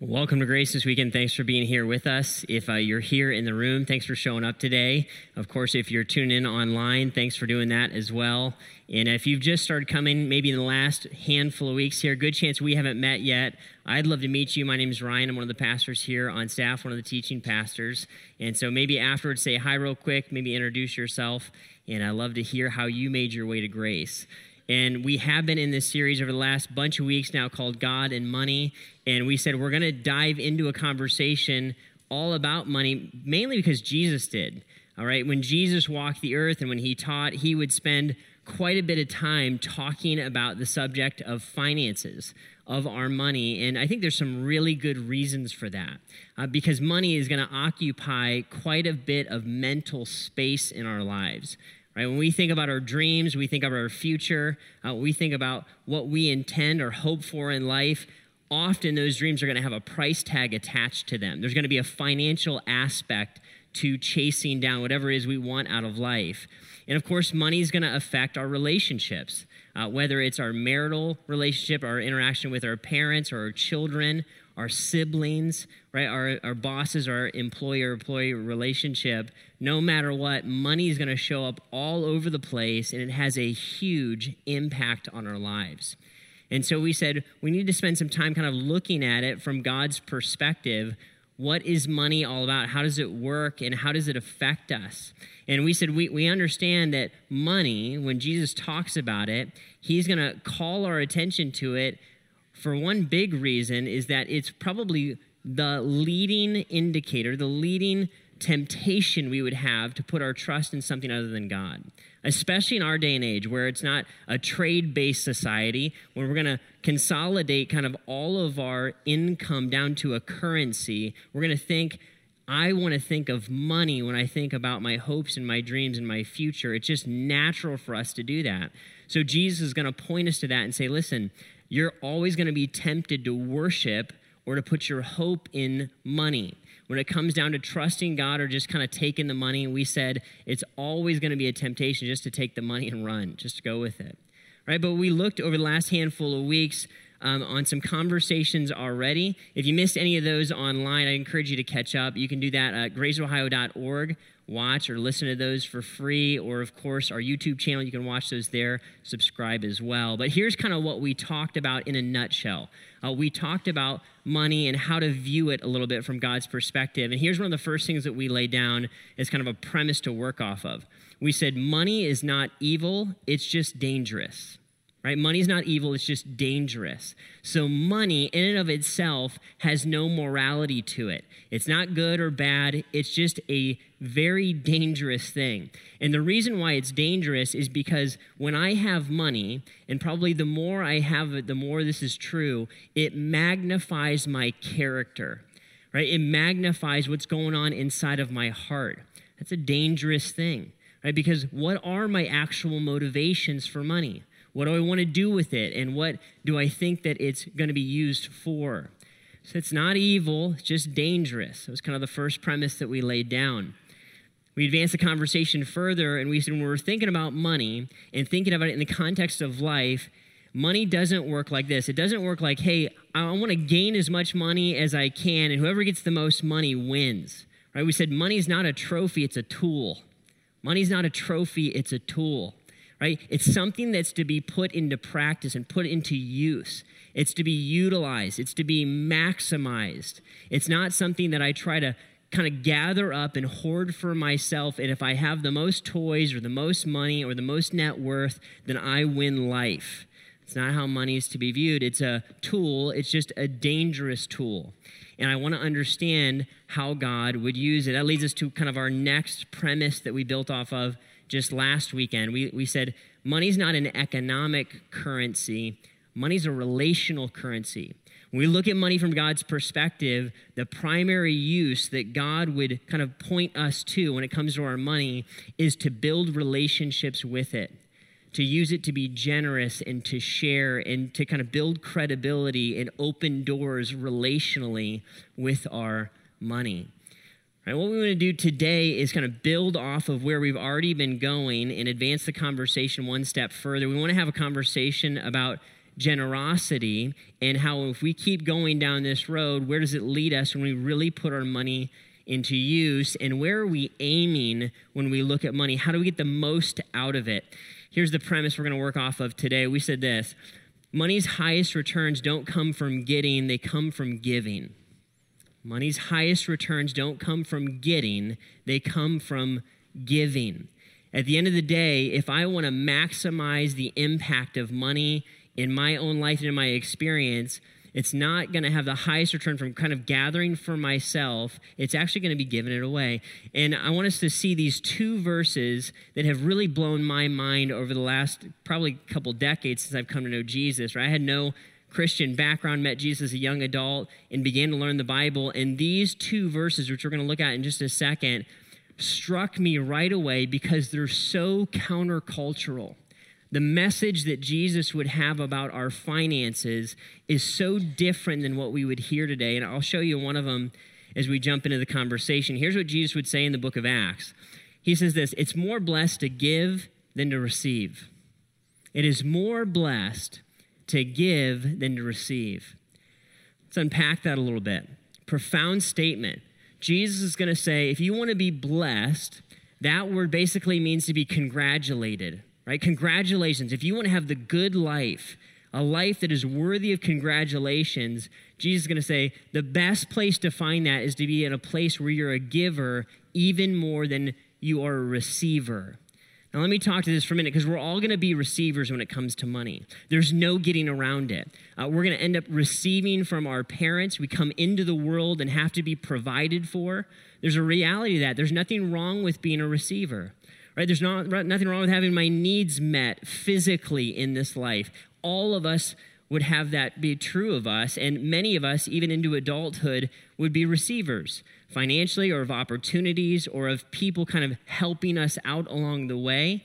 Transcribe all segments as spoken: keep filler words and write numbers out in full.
Welcome to Grace this weekend. Thanks for being here with us. If uh, you're here in the room, thanks for showing up today. Of course, if you're tuning in online, thanks for doing that as well. And if you've just started coming, maybe in the last handful of weeks here, good chance we haven't met yet. I'd love to meet you. My name is Ryan. I'm one of the pastors here on staff, one of the teaching pastors. And so maybe afterwards, say hi real quick, maybe introduce yourself. And I'd love to hear how you made your way to Grace. And we have been in this series over the last bunch of weeks now called God and Money. And we said we're going to dive into a conversation all about money, mainly because Jesus did. All right. When Jesus walked the earth and when he taught, he would spend quite a bit of time talking about the subject of finances, of our money. And I think there's some really good reasons for that, uh, because money is going to occupy quite a bit of mental space in our lives. Right? When we think about our dreams, we think about our future, uh, we think about what we intend or hope for in life, often those dreams are going to have a price tag attached to them. There's going to be a financial aspect to chasing down whatever it is we want out of life. And of course, money is going to affect our relationships, uh, whether it's our marital relationship, our interaction with our parents or our children, our siblings, right? Our, our bosses, our employer-employee relationship. No matter what, money is going to show up all over the place, and it has a huge impact on our lives. And so we said we need to spend some time kind of looking at it from God's perspective. What is money all about? How does it work, and how does it affect us? And we said we, we understand that money, when Jesus talks about it, he's going to call our attention to it. For one big reason is that it's probably the leading indicator, the leading temptation we would have to put our trust in something other than God, especially in our day and age where it's not a trade-based society, where we're going to consolidate kind of all of our income down to a currency. We're going to think, I want to think of money when I think about my hopes and my dreams and my future. It's just natural for us to do that. So Jesus is going to point us to that and say, listen, you're always going to be tempted to worship or to put your hope in money. When it comes down to trusting God or just kind of taking the money, we said it's always going to be a temptation just to take the money and run, just to go with it, right? But we looked over the last handful of weeks um, on some conversations already. If you missed any of those online, I encourage you to catch up. You can do that at grace ohio dot org. Watch or listen to those for free, or of course our YouTube channel, you can watch those there, subscribe as well. But here's kind of what we talked about in a nutshell. Uh, we talked about money and how to view it a little bit from God's perspective. And here's one of the first things that we lay down as kind of a premise to work off of. We said money is not evil, it's just dangerous. Right? Money is not evil, it's just dangerous. So money in and of itself has no morality to it. It's not good or bad, it's just a very dangerous thing. And the reason why it's dangerous is because when I have money, and probably the more I have it, the more this is true, it magnifies my character, right? It magnifies what's going on inside of my heart. That's a dangerous thing, right? Because what are my actual motivations for money? What do I want to do with it? And what do I think that it's going to be used for? So it's not evil, it's just dangerous. It was kind of the first premise that we laid down. We advanced the conversation further, and we said when we're thinking about money and thinking about it in the context of life, money doesn't work like this. It doesn't work like, hey, I want to gain as much money as I can, and whoever gets the most money wins. Right? We said money's not a trophy, it's a tool. Money's not a trophy, it's a tool. Right? It's something that's to be put into practice and put into use. It's to be utilized. It's to be maximized. It's not something that I try to kind of gather up and hoard for myself. And if I have the most toys or the most money or the most net worth, then I win life. It's not how money is to be viewed. It's a tool. It's just a dangerous tool. And I want to understand how God would use it. That leads us to kind of our next premise that we built off of just last weekend. We, we said money's not an economic currency. Money's a relational currency. When we look at money from God's perspective, the primary use that God would kind of point us to when it comes to our money is to build relationships with it, to use it to be generous and to share and to kind of build credibility and open doors relationally with our money. Right, what we want to do today is kind of build off of where we've already been going and advance the conversation one step further. We want to have a conversation about generosity and how if we keep going down this road, where does it lead us when we really put our money into use, and where are we aiming when we look at money? How do we get the most out of it? Here's the premise we're going to work off of today. We said this: money's highest returns don't come from getting, they come from giving. Money's highest returns don't come from getting, they come from giving. At the end of the day, if I want to maximize the impact of money in my own life and in my experience, it's not going to have the highest return from kind of gathering for myself. It's actually going to be giving it away. And I want us to see these two verses that have really blown my mind over the last probably couple decades since I've come to know Jesus. Right? I had no Christian background, met Jesus as a young adult, and began to learn the Bible. And these two verses, which we're going to look at in just a second, struck me right away because they're so countercultural. The message that Jesus would have about our finances is so different than what we would hear today. And I'll show you one of them as we jump into the conversation. Here's what Jesus would say in the book of Acts. He says this: it's more blessed to give than to receive. It is more blessed to give than to receive. Let's unpack that a little bit. Profound statement. Jesus is going to say, if you want to be blessed, that word basically means to be congratulated. Right? Congratulations. If you want to have the good life, a life that is worthy of congratulations, Jesus is going to say the best place to find that is to be in a place where you're a giver even more than you are a receiver. Now, let me talk to this for a minute, because we're all going to be receivers when it comes to money. There's no getting around it. Uh, we're going to end up receiving from our parents. We come into the world and have to be provided for. There's a reality to that. There's nothing wrong with being a receiver. Right? There's not, nothing wrong with having my needs met physically in this life. All of us would have that be true of us, and many of us, even into adulthood, would be receivers financially or of opportunities or of people kind of helping us out along the way.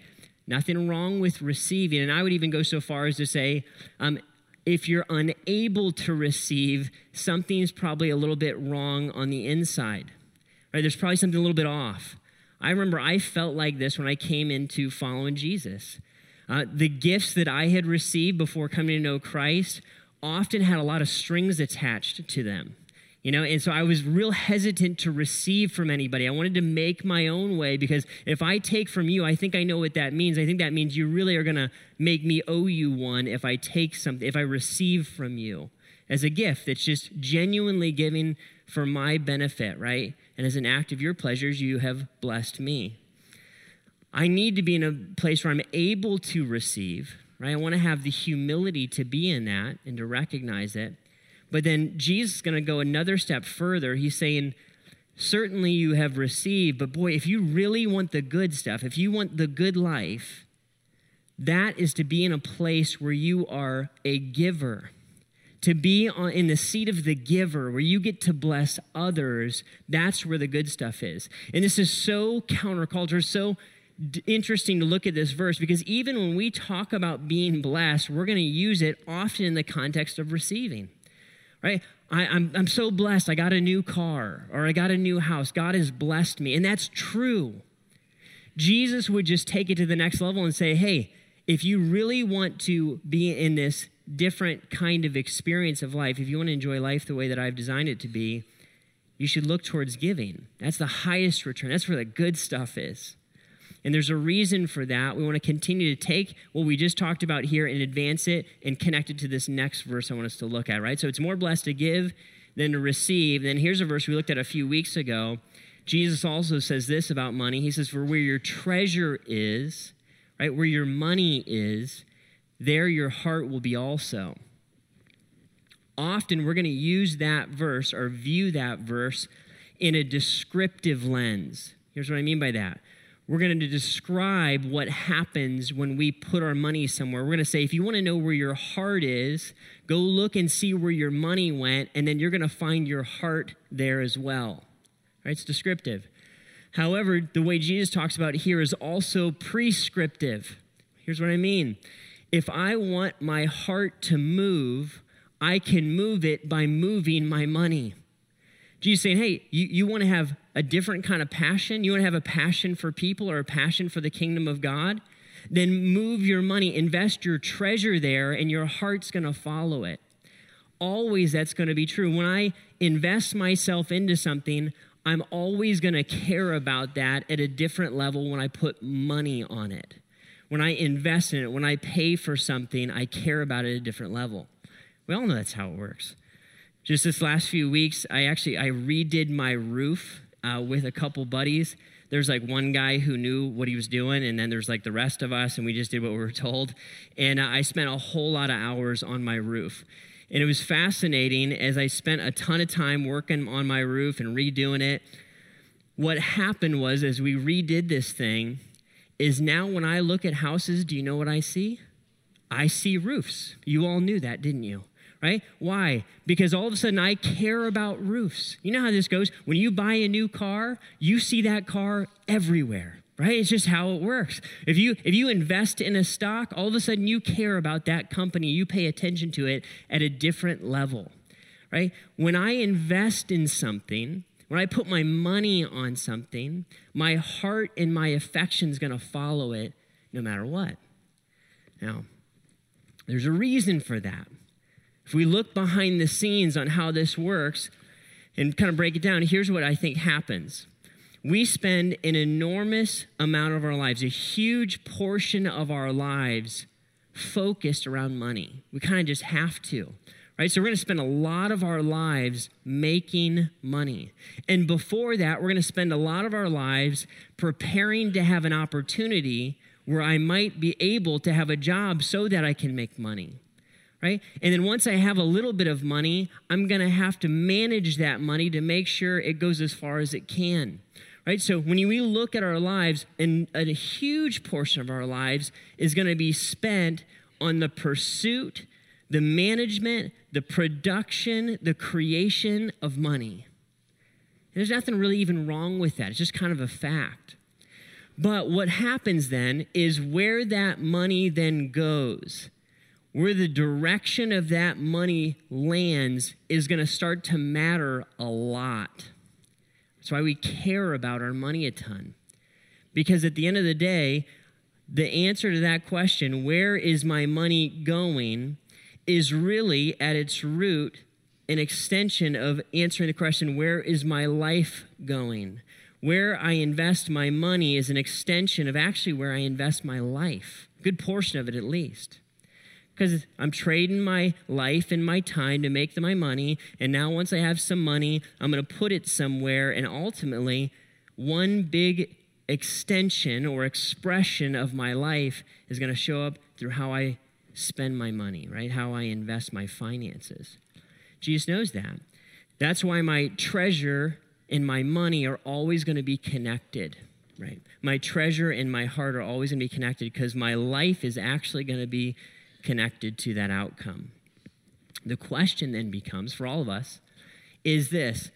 Nothing wrong with receiving, and I would even go so far as to say um, if you're unable to receive, something's probably a little bit wrong on the inside. Right? There's probably something a little bit off. I remember I felt like this when I came into following Jesus. Uh, the gifts that I had received before coming to know Christ often had a lot of strings attached to them, you know, and so I was real hesitant to receive from anybody. I wanted to make my own way, because if I take from you, I think I know what that means. I think that means you really are going to make me owe you one if I take something, if I receive from you as a gift that's just genuinely giving for my benefit, right? And as an act of your pleasures, you have blessed me. I need to be in a place where I'm able to receive, right? I want to have the humility to be in that and to recognize it. But then Jesus is going to go another step further. He's saying, certainly you have received, but boy, if you really want the good stuff, if you want the good life, that is to be in a place where you are a giver. To be on, in the seat of the giver, where you get to bless others, that's where the good stuff is. And this is so counterculture, so d- interesting to look at this verse, because even when we talk about being blessed, we're going to use it often in the context of receiving, right? I, I'm, I'm so blessed. I got a new car, or I got a new house. God has blessed me, and that's true. Jesus would just take it to the next level and say, hey, if you really want to be in this different kind of experience of life, if you want to enjoy life the way that I've designed it to be, you should look towards giving. That's the highest return. That's where the good stuff is. And there's a reason for that. We want to continue to take what we just talked about here and advance it and connect it to this next verse I want us to look at, right? So it's more blessed to give than to receive. Then here's a verse we looked at a few weeks ago. Jesus also says this about money. He says, for where your treasure is, right, where your money is, there your heart will be also. Often we're going to use that verse or view that verse in a descriptive lens. Here's what I mean by that. We're going to describe what happens when we put our money somewhere. We're going to say, if you want to know where your heart is, go look and see where your money went, and then you're going to find your heart there as well. Right? It's descriptive. However, the way Jesus talks about it here is also prescriptive. Here's what I mean. If I want my heart to move, I can move it by moving my money. Jesus saying, hey, you, you want to have a different kind of passion? You want to have a passion for people or a passion for the kingdom of God? then move your money, invest your treasure there, and your heart's going to follow it. Always that's going to be true. When I invest myself into something, I'm always going to care about that at a different level when I put money on it. When I invest in it, when I pay for something, I care about it at a different level. We all know that's how it works. Just this last few weeks, I actually, I redid my roof uh, with a couple buddies. There's like one guy who knew what he was doing, and then there's like the rest of us, and we just did what we were told. And uh, I spent a whole lot of hours on my roof. And it was fascinating as I spent a ton of time working on my roof and redoing it. What happened was, as we redid this thing, is now when I look at houses, do you know what I see? I see roofs. You all knew that, didn't you? Right? Why? Because all of a sudden I care about roofs. You know how this goes. When you buy a new car, you see that car everywhere, right? It's just how it works. If you if you invest in a stock, all of a sudden you care about that company. You pay attention to it at a different level, right? When I invest in something, when I put my money on something, my heart and my affection is going to follow it no matter what. Now, there's a reason for that. If we look behind the scenes on how this works and kind of break it down, here's what I think happens. We spend an enormous amount of our lives, a huge portion of our lives, focused around money. We kind of just have to, right? So we're going to spend a lot of our lives making money. And before that, we're going to spend a lot of our lives preparing to have an opportunity where I might be able to have a job so that I can make money. Right? And then once I have a little bit of money, I'm going to have to manage that money to make sure it goes as far as it can. Right? So when we look at our lives, and a huge portion of our lives is going to be spent on the pursuit, the management, the production, the creation of money. And there's nothing really even wrong with that. It's just kind of a fact. But what happens then is where that money then goes, where the direction of that money lands is going to start to matter a lot. That's why we care about our money a ton. Because at the end of the day, the answer to that question, where is my money going, is really at its root an extension of answering the question, where is my life going? Where I invest my money is an extension of actually where I invest my life, a good portion of it at least. Because I'm trading my life and my time to make my money, and now once I have some money, I'm going to put it somewhere, and ultimately, one big extension or expression of my life is going to show up through how I spend my money, right? How I invest my finances. Jesus knows that. That's why my treasure and my money are always going to be connected, right? My treasure and my heart are always going to be connected because my life is actually going to be connected to that outcome. The question then becomes, for all of us, is this: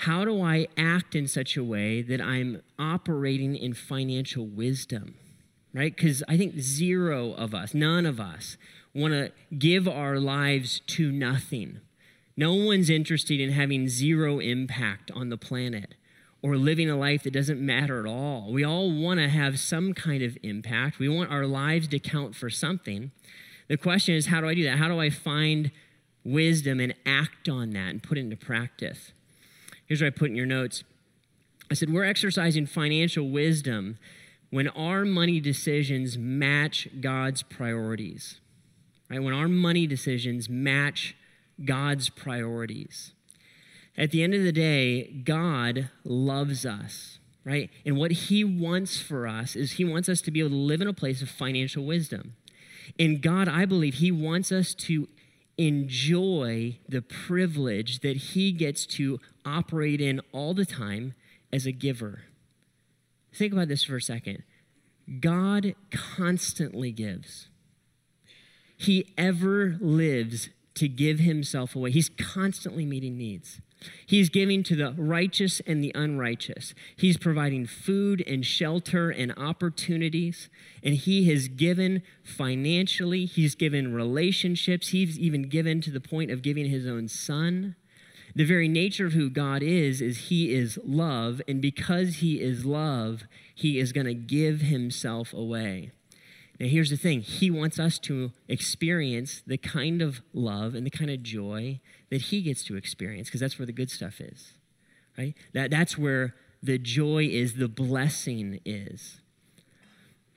how do I act in such a way that I'm operating in financial wisdom, right? Because I think zero of us, none of us, want to give our lives to nothing. No one's interested in having zero impact on the planet or living a life that doesn't matter at all. We all want to have some kind of impact. We want our lives to count for something. The question is, how do I do that? How do I find wisdom and act on that and put it into practice? Here's what I put in your notes. I said, we're exercising financial wisdom when our money decisions match God's priorities, right? When our money decisions match God's priorities. At the end of the day, God loves us, right? And what he wants for us is he wants us to be able to live in a place of financial wisdom. And God, I believe, he wants us to enjoy the privilege that he gets to operate in all the time as a giver. Think about this for a second. God constantly gives. He ever lives to give himself away. He's constantly meeting needs. He's giving to the righteous and the unrighteous. He's providing food and shelter and opportunities. And he has given financially. He's given relationships. He's even given to the point of giving his own son. The very nature of who God is, is he is love. And because he is love, he is going to give himself away. Now, here's the thing. He wants us to experience the kind of love and the kind of joy that he gets to experience, because that's where the good stuff is, right? That, that's where the joy is, the blessing is.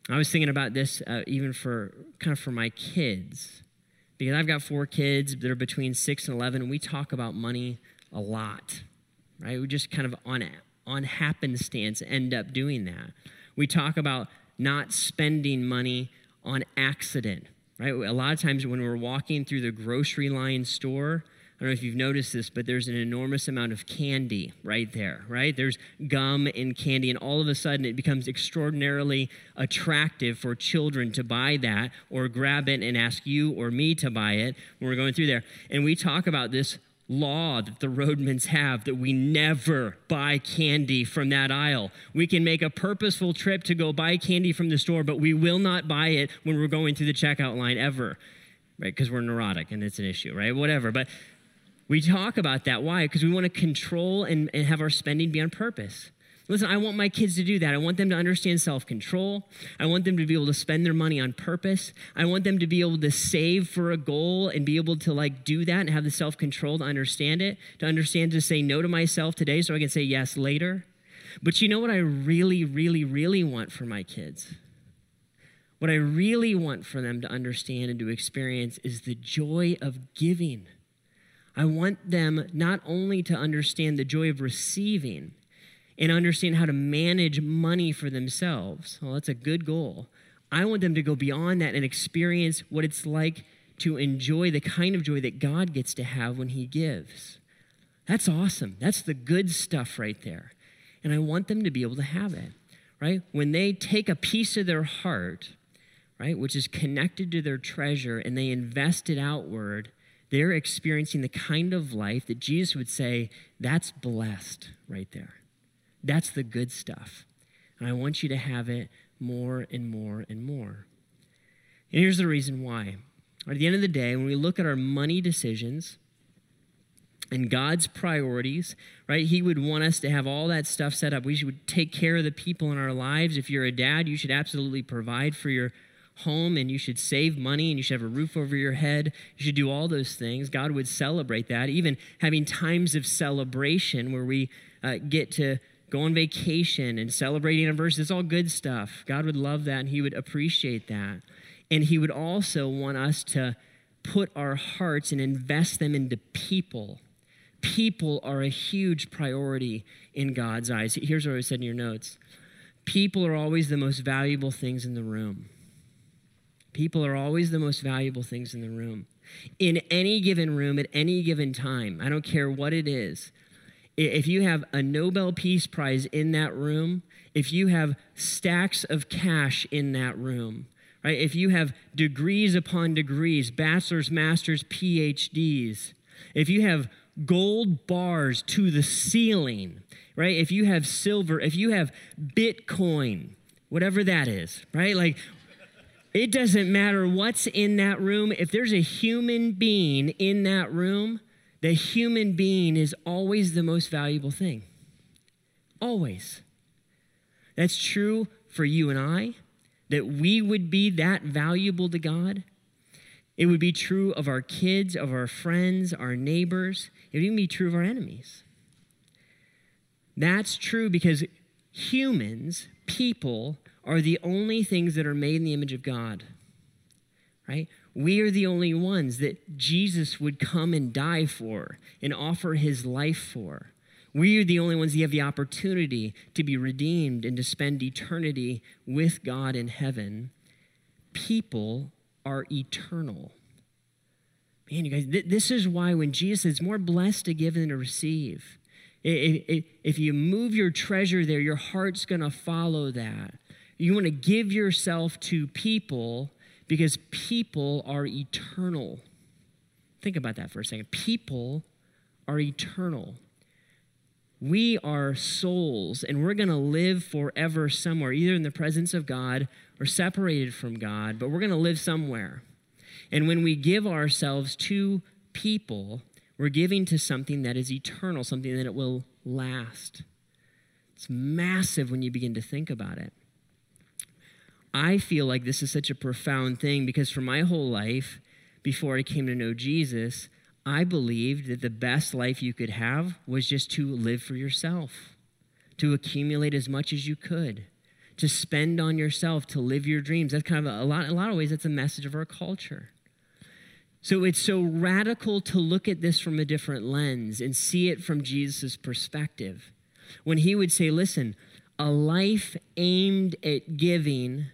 I was thinking about this uh, even for kind of for my kids, because I've got four kids that are between six and eleven, and we talk about money a lot, right? We just kind of on, on happenstance end up doing that. We talk about not spending money on accident, right? A lot of times when we're walking through the grocery line store, I don't know if you've noticed this, but there's an enormous amount of candy right there, right? There's gum and candy, and all of a sudden it becomes extraordinarily attractive for children to buy that or grab it and ask you or me to buy it when we're going through there. And we talk about this law that the roadmans have that we never buy candy from that aisle. We can make a purposeful trip to go buy candy from the store, but we will not buy it when we're going through the checkout line ever, right? Because we're neurotic and it's an issue, right? Whatever. But we talk about that. Why? Because we want to control and, and have our spending be on purpose. Listen, I want my kids to do that. I want them to understand self-control. I want them to be able to spend their money on purpose. I want them to be able to save for a goal and be able to like do that and have the self-control to understand it, to understand to say no to myself today so I can say yes later. But you know what I really, really, really want for my kids? What I really want for them to understand and to experience is the joy of giving. I want them not only to understand the joy of receiving, and understand how to manage money for themselves. Well, that's a good goal. I want them to go beyond that and experience what it's like to enjoy the kind of joy that God gets to have when he gives. That's awesome. That's the good stuff right there. And I want them to be able to have it, right? When they take a piece of their heart, right, which is connected to their treasure, and they invest it outward, they're experiencing the kind of life that Jesus would say, that's blessed right there. That's the good stuff. And I want you to have it more and more and more. And here's the reason why. At the end of the day, when we look at our money decisions and God's priorities, right, he would want us to have all that stuff set up. We should take care of the people in our lives. If you're a dad, you should absolutely provide for your home, and you should save money, and you should have a roof over your head. You should do all those things. God would celebrate that. Even having times of celebration where we uh, get to go on vacation and celebrate anniversaries. It's all good stuff. God would love that, and he would appreciate that. And he would also want us to put our hearts and invest them into people. People are a huge priority in God's eyes. Here's what I said in your notes. People are always the most valuable things in the room. People are always the most valuable things in the room. In any given room, at any given time, I don't care what it is, if you have a Nobel Peace Prize in that room, if you have stacks of cash in that room, right? If you have degrees upon degrees, bachelor's, master's, P H Ds, if you have gold bars to the ceiling, right? If you have silver, if you have Bitcoin, whatever that is, right? Like, it doesn't matter what's in that room. If there's a human being in that room, the human being is always the most valuable thing. Always. That's true for you and I, that we would be that valuable to God. It would be true of our kids, of our friends, our neighbors. It would even be true of our enemies. That's true because humans, people, are the only things that are made in the image of God, right? We are the only ones that Jesus would come and die for and offer his life for. We are the only ones that have the opportunity to be redeemed and to spend eternity with God in heaven. People are eternal. Man, you guys, th- this is why when Jesus says, it's more blessed to give than to receive. It, it, it, if you move your treasure there, your heart's going to follow that. You want to give yourself to people because people are eternal. Think about that for a second. People are eternal. We are souls, and we're going to live forever somewhere, either in the presence of God or separated from God, but we're going to live somewhere. And when we give ourselves to people, we're giving to something that is eternal, something that it will last. It's massive when you begin to think about it. I feel like this is such a profound thing because for my whole life, before I came to know Jesus, I believed that the best life you could have was just to live for yourself, to accumulate as much as you could, to spend on yourself, to live your dreams. That's kind of a, a lot, a lot of ways, that's a message of our culture. So it's so radical to look at this from a different lens and see it from Jesus' perspective. When he would say, listen, a life aimed at giving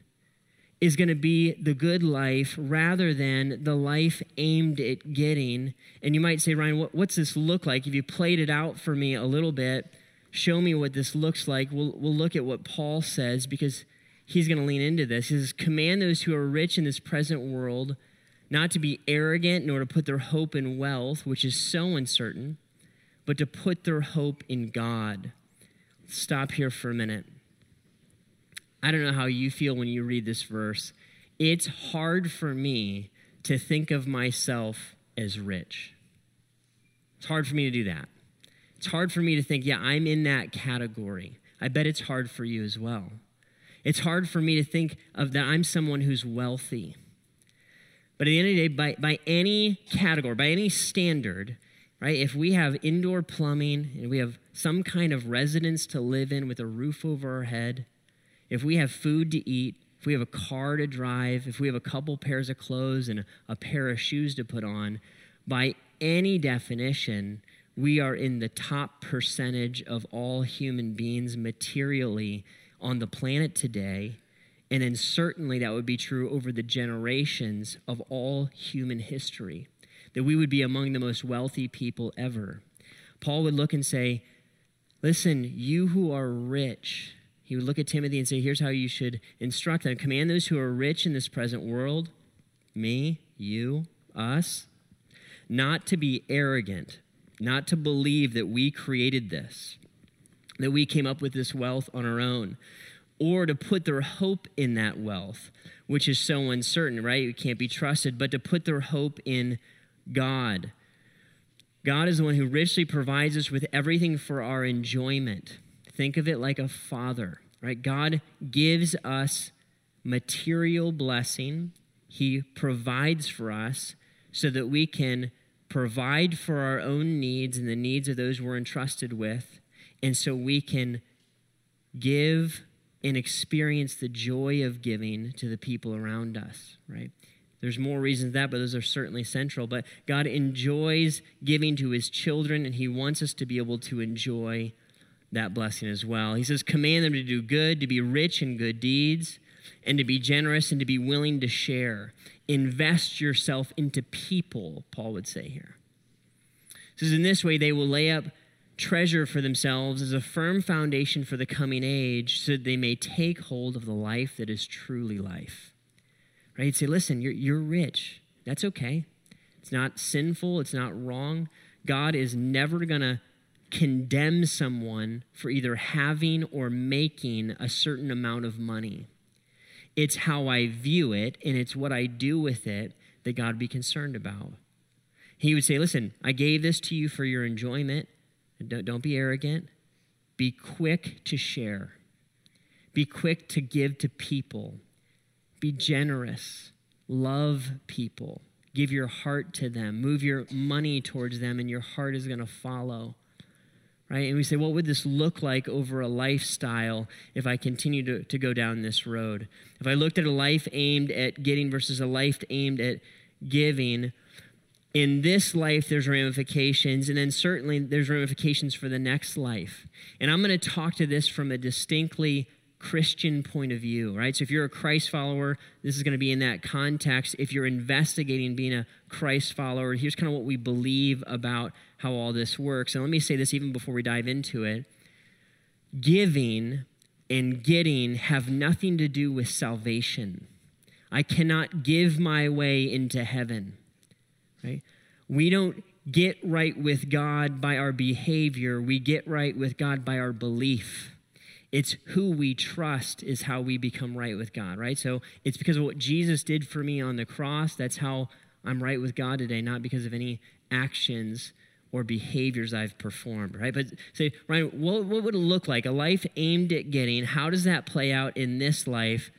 is going to be the good life rather than the life aimed at getting. And you might say, Ryan, what, what's this look like? If you played it out for me a little bit, show me what this looks like. We'll, we'll look at what Paul says because he's going to lean into this. He says, command those who are rich in this present world not to be arrogant nor to put their hope in wealth, which is so uncertain, but to put their hope in God. Stop here for a minute. I don't know how you feel when you read this verse. It's hard for me to think of myself as rich. It's hard for me to do that. It's hard for me to think, yeah, I'm in that category. I bet it's hard for you as well. It's hard for me to think of that I'm someone who's wealthy. But at the end of the day, by, by any category, by any standard, right? If we have indoor plumbing and we have some kind of residence to live in with a roof over our head, if we have food to eat, if we have a car to drive, if we have a couple pairs of clothes and a pair of shoes to put on, by any definition, we are in the top percentage of all human beings materially on the planet today. And then certainly that would be true over the generations of all human history, that we would be among the most wealthy people ever. Paul would look and say, listen, you who are rich, he would look at Timothy and say, here's how you should instruct them. Command those who are rich in this present world, me, you, us, not to be arrogant, not to believe that we created this, that we came up with this wealth on our own, or to put their hope in that wealth, which is so uncertain, right? It can't be trusted, but to put their hope in God. God is the one who richly provides us with everything for our enjoyment. Think of it like a father, right? God gives us material blessing. He provides for us so that we can provide for our own needs and the needs of those we're entrusted with. And so we can give and experience the joy of giving to the people around us, right? There's more reasons than that, but those are certainly central. But God enjoys giving to his children, and he wants us to be able to enjoy that blessing as well. He says, command them to do good, to be rich in good deeds, and to be generous and to be willing to share. Invest yourself into people, Paul would say here. He says, in this way, they will lay up treasure for themselves as a firm foundation for the coming age so that they may take hold of the life that is truly life. Right? He'd say, listen, you're, you're rich. That's okay. It's not sinful. It's not wrong. God is never going to condemn someone for either having or making a certain amount of money. It's how I view it, and it's what I do with it that God would be concerned about. He would say, listen, I gave this to you for your enjoyment. Don't, don't be arrogant. Be quick to share. Be quick to give to people. Be generous. Love people. Give your heart to them. Move your money towards them, and your heart is going to follow. Right? And we say, what would this look like over a lifestyle if I continue to, to go down this road? If I looked at a life aimed at getting versus a life aimed at giving, in this life there's ramifications, and then certainly there's ramifications for the next life. And I'm going to talk to this from a distinctly Christian point of view, right? So if you're a Christ follower, this is going to be in that context. If you're investigating being a Christ follower, here's kind of what we believe about how all this works. And let me say this even before we dive into it. Giving and getting have nothing to do with salvation. I cannot give my way into heaven, right? We don't get right with God by our behavior. We get right with God by our belief. It's who we trust is how we become right with God, right? So it's because of what Jesus did for me on the cross. That's how I'm right with God today, not because of any actions or behaviors I've performed, right? But say, Ryan, what, what would it look like? A life aimed at getting, how does that play out in this life?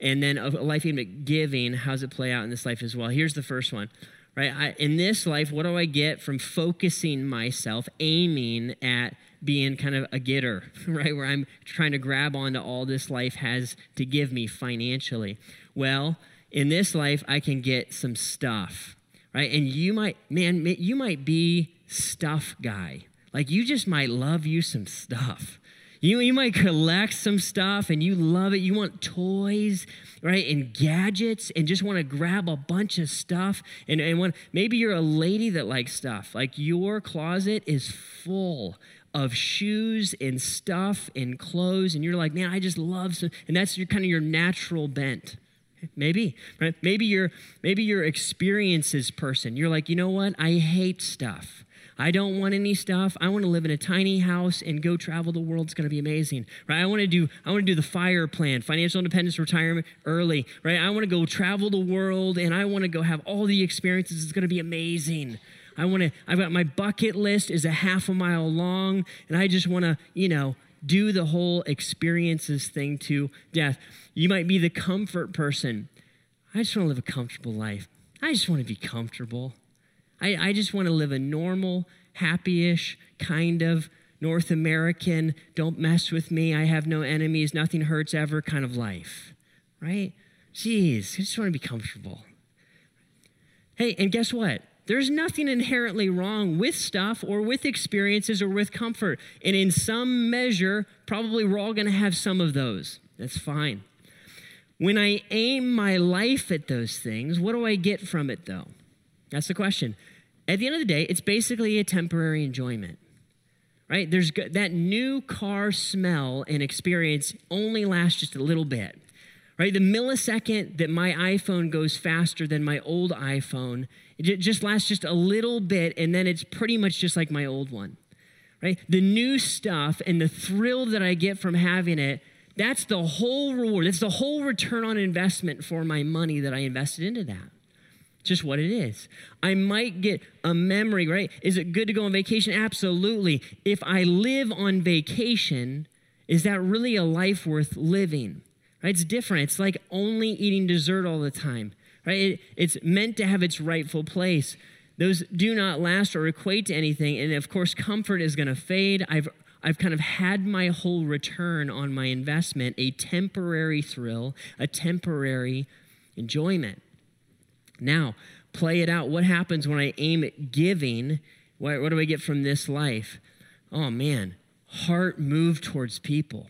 And then a life aimed at giving, how does it play out in this life as well? Here's the first one, right? I, in this life, what do I get from focusing myself, aiming at being kind of a getter, right? Where I'm trying to grab onto all this life has to give me financially. Well, in this life, I can get some stuff, right? And you might, man, you might be stuff guy. Like you just might love you some stuff. You, you might collect some stuff and you love it. You want toys, right, and gadgets and just want to grab a bunch of stuff. And, and when, maybe you're a lady that likes stuff. Like your closet is full of shoes and stuff and clothes, and you're like, man, I just love some. And that's your kind of your natural bent. Maybe, right? Maybe you're maybe you're experiences person. You're like, you know what? I hate stuff. I don't want any stuff. I want to live in a tiny house and go travel the world. It's going to be amazing, right? I want to do I want to do the FIRE plan, financial independence, retirement early, right? I want to go travel the world and I want to go have all the experiences. It's going to be amazing. I want to. I've got my bucket list is a half a mile long, and I just want to, you know, do the whole experiences thing to death. You might be the comfort person. I just want to live a comfortable life. I just want to be comfortable. I, I just want to live a normal, happy-ish kind of North American, don't mess with me, I have no enemies, nothing hurts ever kind of life, right? Jeez, I just want to be comfortable. Hey, and guess what? There's nothing inherently wrong with stuff or with experiences or with comfort. And in some measure, probably we're all going to have some of those. That's fine. When I aim my life at those things, what do I get from it, though? That's the question. At the end of the day, it's basically a temporary enjoyment, right? There's that new car smell and experience only lasts just a little bit, right? The millisecond that my iPhone goes faster than my old iPhone, it just lasts just a little bit, and then it's pretty much just like my old one, right? The new stuff and the thrill that I get from having it, that's the whole reward. That's the whole return on investment for my money that I invested into that. Just what it is. I might get a memory, right? Is it good to go on vacation? Absolutely. If I live on vacation, is that really a life worth living? Right? It's different. It's like only eating dessert all the time, right? It, it's meant to have its rightful place. Those do not last or equate to anything. And of course, comfort is going to fade. I've I've kind of had my whole return on my investment, a temporary thrill, a temporary enjoyment. Now, play it out. What happens when I aim at giving? What, what do I get from this life? Oh, man, heart moved towards people.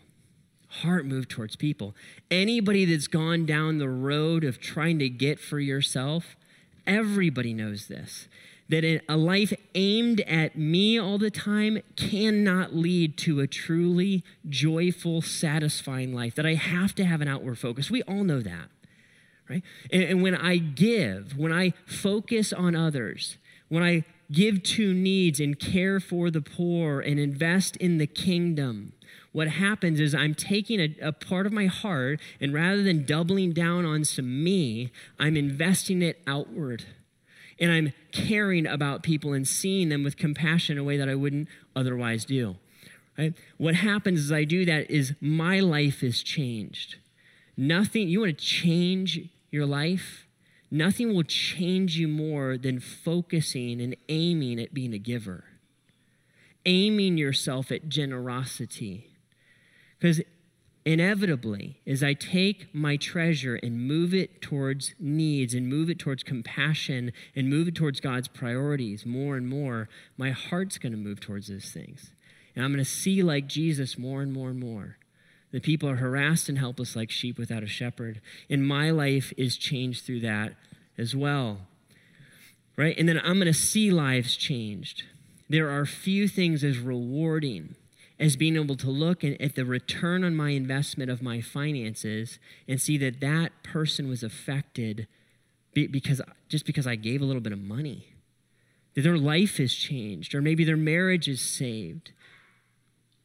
Heart moved towards people. Anybody that's gone down the road of trying to get for yourself, everybody knows this, that a life aimed at me all the time cannot lead to a truly joyful, satisfying life, that I have to have an outward focus. We all know that. Right? And, and when I give, when I focus on others, when I give to needs and care for the poor and invest in the kingdom, what happens is I'm taking a, a part of my heart, and rather than doubling down on some me, I'm investing it outward. And I'm caring about people and seeing them with compassion in a way that I wouldn't otherwise do. Right? What happens as I do that is my life is changed. Nothing, you want to change your life? Nothing will change you more than focusing and aiming at being a giver. Aiming yourself at generosity. Because inevitably, as I take my treasure and move it towards needs and move it towards compassion and move it towards God's priorities more and more, my heart's going to move towards those things. And I'm going to see like Jesus more and more and more. The people are harassed and helpless like sheep without a shepherd. And my life is changed through that as well. Right? And then I'm going to see lives changed. There are few things as rewarding as being able to look at the return on my investment of my finances and see that that person was affected because just because I gave a little bit of money. That their life is changed, or maybe their marriage is saved.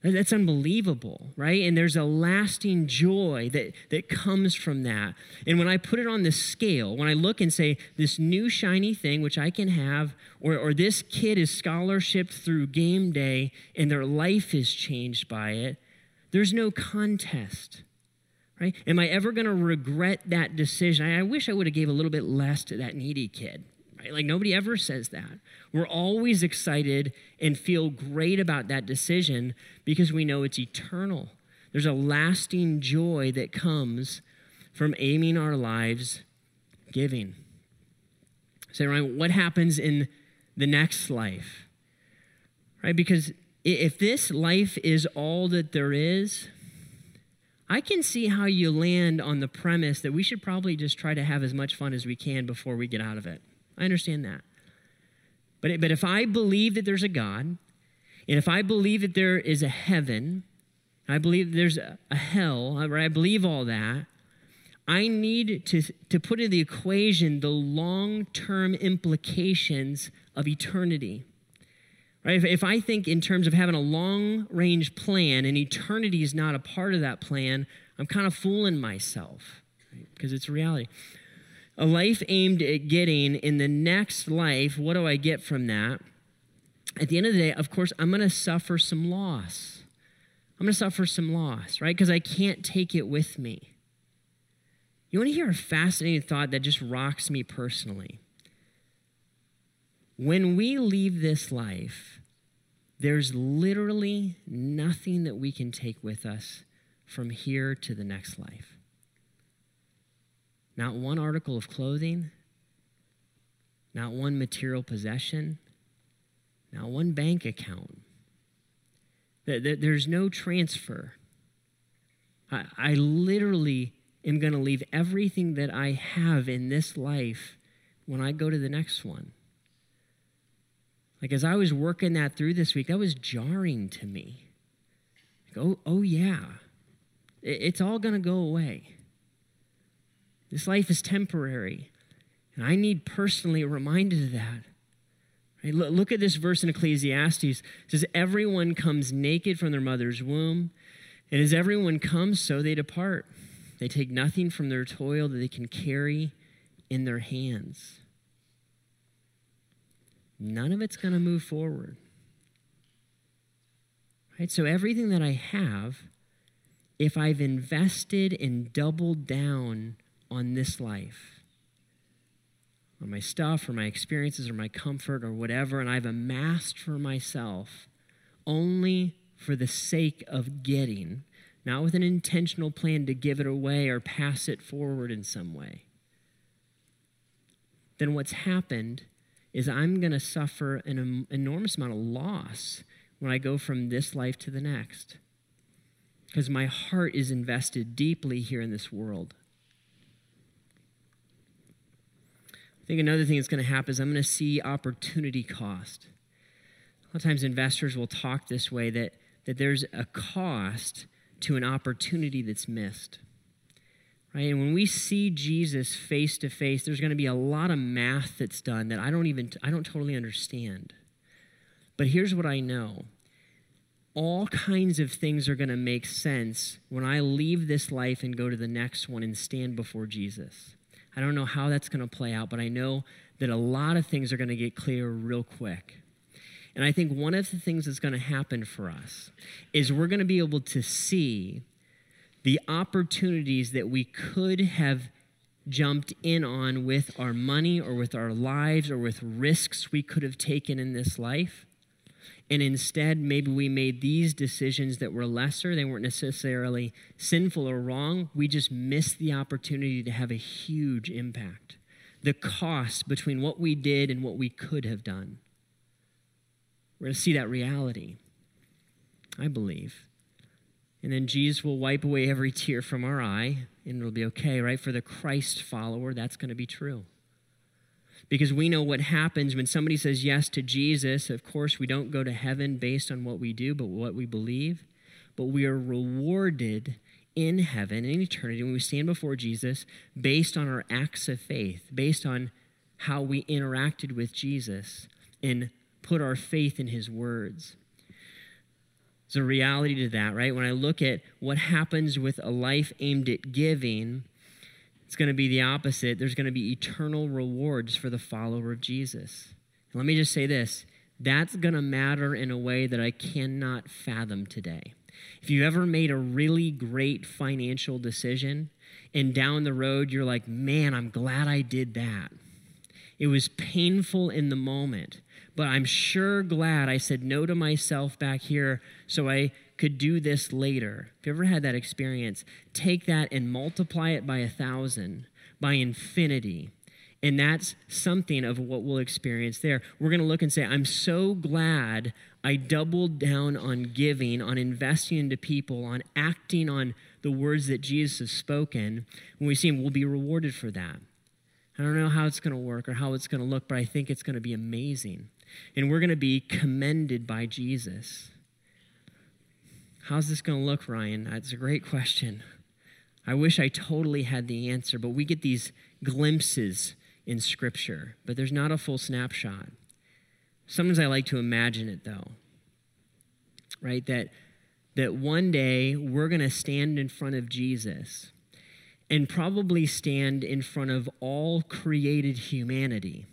That's unbelievable, right? And there's a lasting joy that, that comes from that. And when I put it on the scale, when I look and say, this new shiny thing, which I can have, or, or this kid is scholarshiped through game day and their life is changed by it, there's no contest, right? Am I ever going to regret that decision? I, I wish I would have gave a little bit less to that needy kid, right? Like nobody ever says that. We're always excited and feel great about that decision because we know it's eternal. There's a lasting joy that comes from aiming our lives giving. Say, so, Ryan, what happens in the next life? Right? Because if this life is all that there is, I can see how you land on the premise that we should probably just try to have as much fun as we can before we get out of it. I understand that. But, but if I believe that there's a God, and if I believe that there is a heaven, I believe there's a, a hell, I believe all that, I need to, to put in the equation the long-term implications of eternity. Right? If, if I think in terms of having a long-range plan and eternity is not a part of that plan, I'm kind of fooling myself, right? Because it's reality. A life aimed at getting in the next life, what do I get from that? At the end of the day, of course, I'm going to suffer some loss. I'm going to suffer some loss, right? Because I can't take it with me. You want to hear a fascinating thought that just rocks me personally? When we leave this life, there's literally nothing that we can take with us from here to the next life. Not one article of clothing, not one material possession, not one bank account. There's no transfer. I literally I'm going to leave everything that I have in this life when I go to the next one. Like, as I was working that through this week, that was jarring to me. Like, oh, oh yeah, it's all going to go away. This life is temporary, and I need personally a reminder of that. Right? Look at this verse in Ecclesiastes. It says, everyone comes naked from their mother's womb, and as everyone comes, so they depart. They take nothing from their toil that they can carry in their hands. None of it's going to move forward. Right? So everything that I have, if I've invested and doubled down on this life, on my stuff or my experiences or my comfort or whatever, and I've amassed for myself only for the sake of getting, not with an intentional plan to give it away or pass it forward in some way, then what's happened is I'm going to suffer an enormous amount of loss when I go from this life to the next, because my heart is invested deeply here in this world. I think another thing that's going to happen is I'm going to see opportunity cost. A lot of times investors will talk this way, that, that there's a cost to an opportunity that's missed, right? And when we see Jesus face to face, there's going to be a lot of math that's done that I don't even, I don't totally understand. But here's what I know. All kinds of things are going to make sense when I leave this life and go to the next one and stand before Jesus. I don't know how that's going to play out, but I know that a lot of things are going to get clear real quick. And I think one of the things that's going to happen for us is we're going to be able to see the opportunities that we could have jumped in on with our money or with our lives or with risks we could have taken in this life. And instead, maybe we made these decisions that were lesser. They weren't necessarily sinful or wrong. We just missed the opportunity to have a huge impact. The cost between what we did and what we could have done. We're going to see that reality, I believe. And then Jesus will wipe away every tear from our eye, and it'll be okay, right? For the Christ follower, that's going to be true. Because we know what happens when somebody says yes to Jesus. Of course, we don't go to heaven based on what we do, but what we believe. But we are rewarded in heaven, in eternity, when we stand before Jesus, based on our acts of faith, based on how we interacted with Jesus in put our faith in his words. There's a reality to that, right? When I look at what happens with a life aimed at giving, it's going to be the opposite. There's going to be eternal rewards for the follower of Jesus. And let me just say this. That's going to matter in a way that I cannot fathom today. If you ever made a really great financial decision and down the road you're like, man, I'm glad I did that. It was painful in the moment, but I'm sure glad I said no to myself back here so I could do this later. If you ever had that experience, take that and multiply it by a thousand, by infinity. And that's something of what we'll experience there. We're going to look and say, I'm so glad I doubled down on giving, on investing into people, on acting on the words that Jesus has spoken. When we see him, we'll be rewarded for that. I don't know how it's going to work or how it's going to look, but I think it's going to be amazing. And we're going to be commended by Jesus. How's this going to look, Ryan? That's a great question. I wish I totally had the answer, but we get these glimpses in Scripture, but there's not a full snapshot. Sometimes I like to imagine it, though, right? That, that one day we're going to stand in front of Jesus and probably stand in front of all created humanity.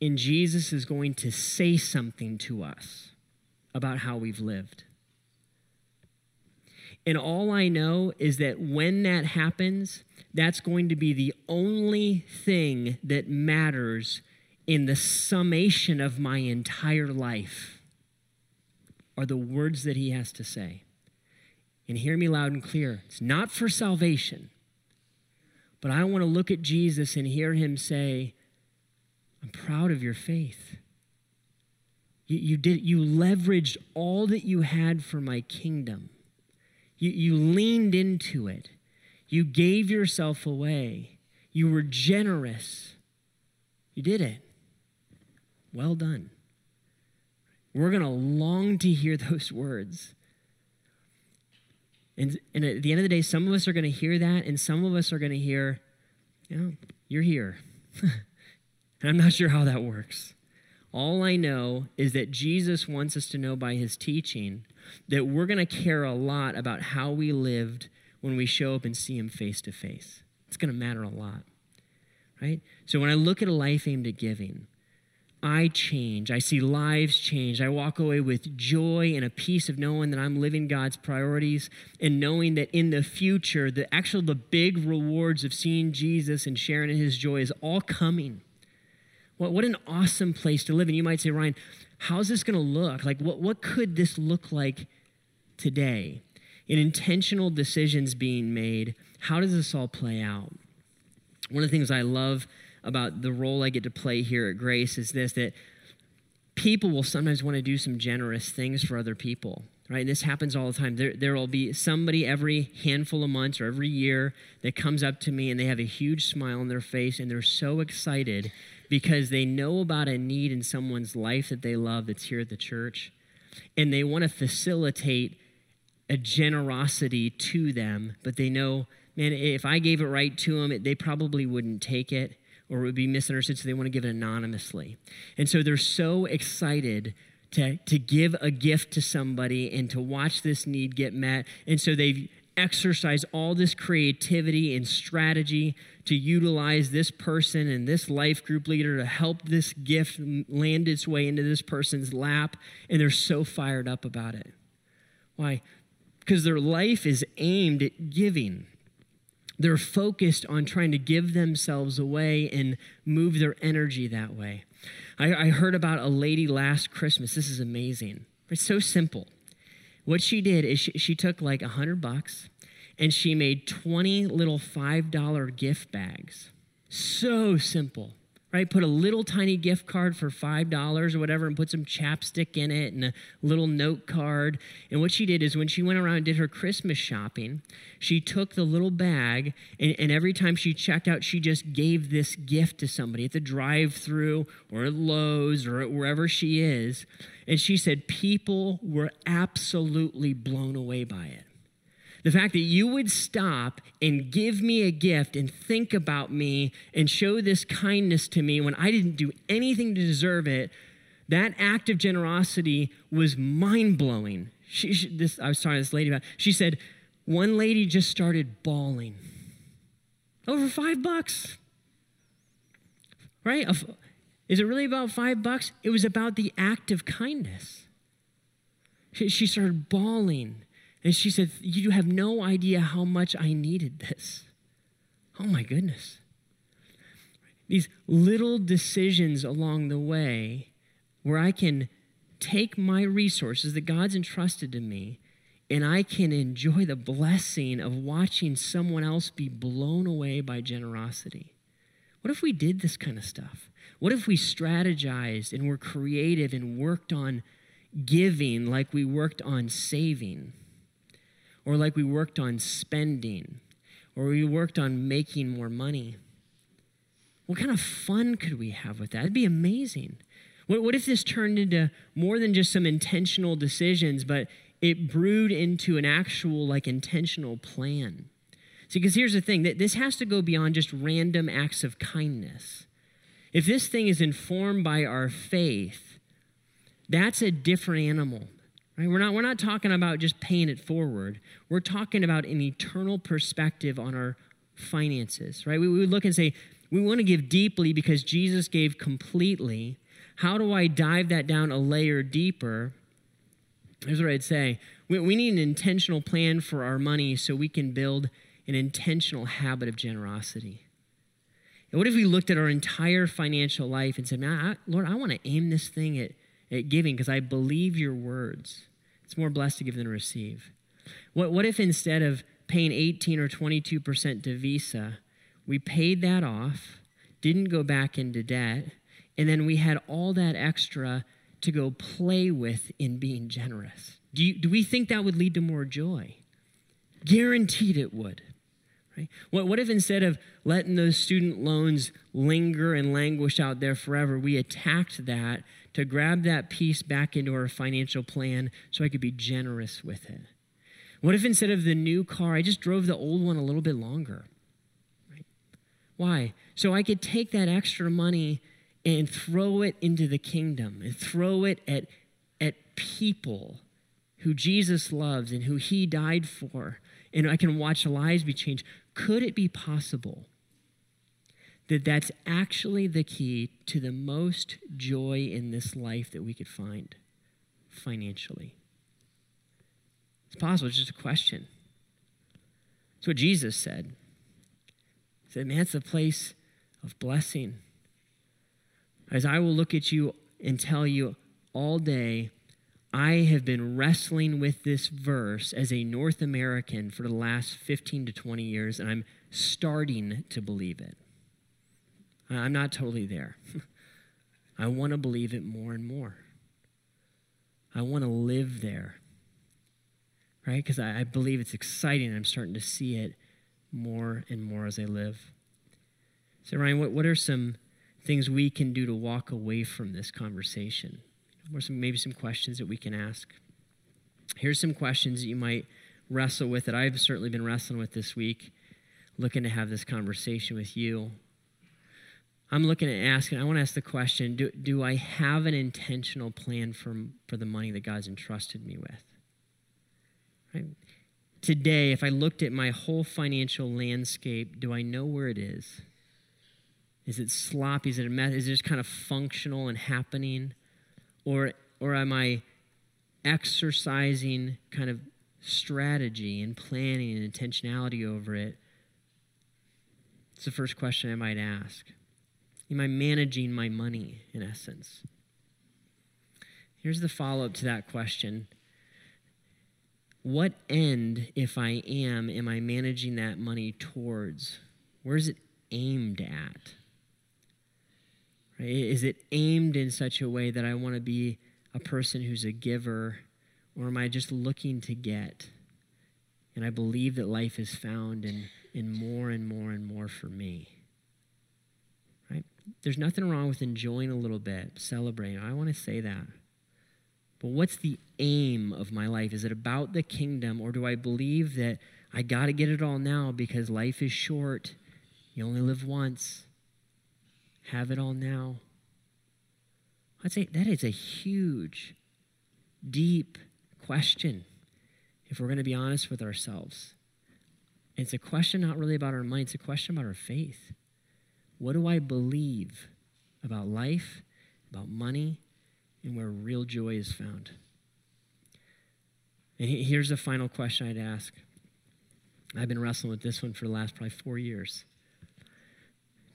And Jesus is going to say something to us about how we've lived. And all I know is that when that happens, that's going to be the only thing that matters in the summation of my entire life are the words that he has to say. And hear me loud and clear. It's not for salvation. But I want to look at Jesus and hear him say, I'm proud of your faith. You, you, did, you leveraged all that you had for my kingdom. You, you leaned into it. You gave yourself away. You were generous. You did it. Well done. We're going to long to hear those words. And, and at the end of the day, some of us are going to hear that, and some of us are going to hear, you know, you're here. And I'm not sure how that works. All I know is that Jesus wants us to know by his teaching that we're going to care a lot about how we lived when we show up and see him face to face. It's going to matter a lot, right? So when I look at a life aimed at giving, I change. I see lives change. I walk away with joy and a peace of knowing that I'm living God's priorities and knowing that in the future, the actual, the big rewards of seeing Jesus and sharing in his joy is all coming. What, what an awesome place to live. And you might say, Ryan, how's this going to look? Like, what, what could this look like today? In intentional decisions being made, how does this all play out? One of the things I love about the role I get to play here at Grace is this, that people will sometimes want to do some generous things for other people, right? And this happens all the time. There, there will be somebody every handful of months or every year that comes up to me and they have a huge smile on their face and they're so excited because they know about a need in someone's life that they love that's here at the church, and they want to facilitate a generosity to them, but they know, man, if I gave it right to them, they probably wouldn't take it or it would be misunderstood, so they want to give it anonymously. And so they're so excited to, to give a gift to somebody and to watch this need get met. And so they've exercised all this creativity and strategy to utilize this person and this life group leader to help this gift land its way into this person's lap, and they're so fired up about it. Why? Because their life is aimed at giving. They're focused on trying to give themselves away and move their energy that way. I, I heard about a lady last Christmas. This is amazing. It's so simple. What she did is she, she took like a hundred bucks and she made twenty little five dollar gift bags. So simple. Right, put a little tiny gift card for five dollars or whatever and put some chapstick in it and a little note card. And what she did is when she went around and did her Christmas shopping, she took the little bag and, and every time she checked out, she just gave this gift to somebody at the drive-thru or at Lowe's or at wherever she is. And she said people were absolutely blown away by it. The fact that you would stop and give me a gift and think about me and show this kindness to me when I didn't do anything to deserve it, that act of generosity was mind-blowing. She, she, this, I was talking to this lady about, she said, one lady just started bawling. Over five bucks, right? Is it really about five bucks? It was about the act of kindness. She, she started bawling. And she said, you have no idea how much I needed this. Oh my goodness. These little decisions along the way where I can take my resources that God's entrusted to me and I can enjoy the blessing of watching someone else be blown away by generosity. What if we did this kind of stuff? What if we strategized and were creative and worked on giving like we worked on saving, or like we worked on spending, or we worked on making more money? What kind of fun could we have with that? It'd be amazing. What, what if this turned into more than just some intentional decisions, but it brewed into an actual, like, intentional plan? See, because here's the thing, that this has to go beyond just random acts of kindness. If this thing is informed by our faith, that's a different animal, right? We're not, we're not talking about just paying it forward. We're talking about an eternal perspective on our finances, right? We, we would look and say, we want to give deeply because Jesus gave completely. How do I dive that down a layer deeper? Here's what I'd say. We, we need an intentional plan for our money so we can build an intentional habit of generosity. And what if we looked at our entire financial life and said, man, I, Lord, I want to aim this thing at, at giving because I believe your words. It's more blessed to give than to receive. What, what if instead of paying eighteen or twenty-two percent to Visa, we paid that off, didn't go back into debt, and then we had all that extra to go play with in being generous? Do, you, do we think that would lead to more joy? Guaranteed it would. Right? What, what if instead of letting those student loans linger and languish out there forever, we attacked that to grab that piece back into our financial plan so I could be generous with it? What if instead of the new car, I just drove the old one a little bit longer? Right? Why? So I could take that extra money and throw it into the kingdom and throw it at, at people who Jesus loves and who he died for, and I can watch lives be changed. Could it be possible that that's actually the key to the most joy in this life that we could find financially? It's possible. It's just a question. It's what Jesus said. He said, man, it's a place of blessing. As I will look at you and tell you all day, I have been wrestling with this verse as a North American for the last fifteen to twenty years, and I'm starting to believe it. I'm not totally there. I want to believe it more and more. I want to live there, right? Because I, I believe it's exciting. I'm starting to see it more and more as I live. So, Ryan, what, what are some things we can do to walk away from this conversation? Or some, maybe some questions that we can ask. Here's some questions that you might wrestle with that I've certainly been wrestling with this week, looking to have this conversation with you. I'm looking at asking, I want to ask the question, do, do I have an intentional plan for, for the money that God's entrusted me with? Right? Today, if I looked at my whole financial landscape, do I know where it is? Is it sloppy? Is it a mess? Is it just kind of functional and happening? Or, or am I exercising kind of strategy and planning and intentionality over it? It's the first question I might ask. Am I managing my money, in essence? Here's the follow-up to that question. What end, if I am, am I managing that money towards? Where is it aimed at? Is it aimed in such a way that I want to be a person who's a giver, or am I just looking to get? And I believe that life is found in, in more and more and more for me. Right? There's nothing wrong with enjoying a little bit, celebrating. I want to say that. But what's the aim of my life? Is it about the kingdom, or do I believe that I got to get it all now because life is short? You only live once. Have it all now. I'd say that is a huge, deep question if we're going to be honest with ourselves. It's a question not really about our money. It's a question about our faith. What do I believe about life, about money, and where real joy is found? Here's the final question I'd ask. I've been wrestling with this one for the last probably four years.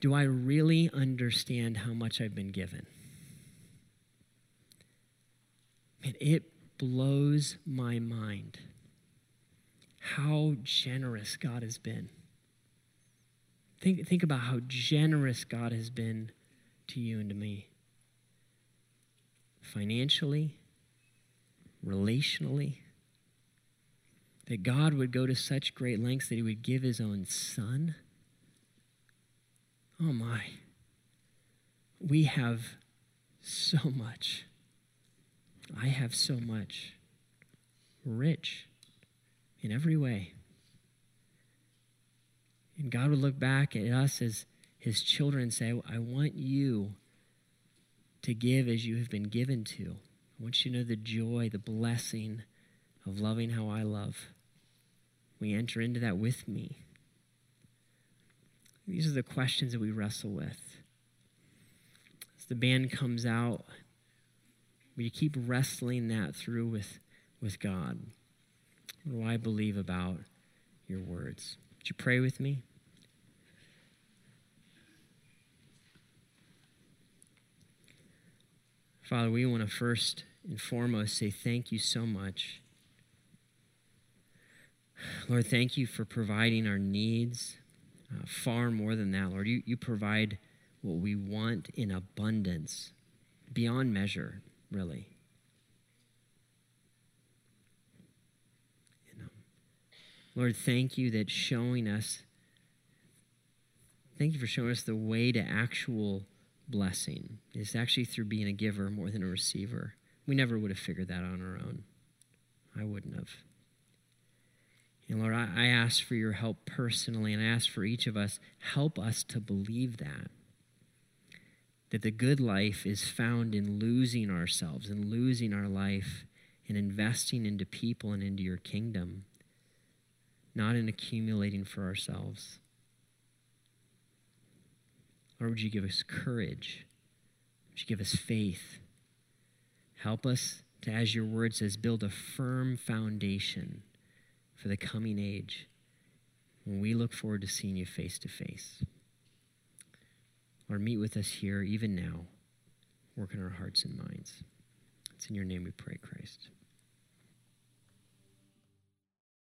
Do I really understand how much I've been given? Man, it blows my mind how generous God has been. Think, think about how generous God has been to you and to me. Financially, relationally, that God would go to such great lengths that he would give his own son. Oh my, we have so much. I have so much. We're rich in every way. And God would look back at us as his children and say, I want you to give as you have been given to. I want you to know the joy, the blessing of loving how I love. We enter into that with me. These are the questions that we wrestle with. As the band comes out, we keep wrestling that through with, with God. What do I believe about your words? Would you pray with me? Father, we want to first and foremost say thank you so much. Lord, thank you for providing our needs. Uh, far more than that, Lord. You, you provide what we want in abundance, beyond measure, really. You know. Lord, thank you that showing us, thank you for showing us the way to actual blessing. It's actually through being a giver more than a receiver. We never would have figured that on our own. I wouldn't have. And Lord, I ask for your help personally, and I ask for each of us, help us to believe that, that the good life is found in losing ourselves and losing our life and investing into people and into your kingdom, not in accumulating for ourselves. Lord, would you give us courage? Would you give us faith? Help us to, as your word says, build a firm foundation for the coming age, when we look forward to seeing you face to face. Lord, meet with us here, even now, work in our hearts and minds. It's in your name we pray, Christ.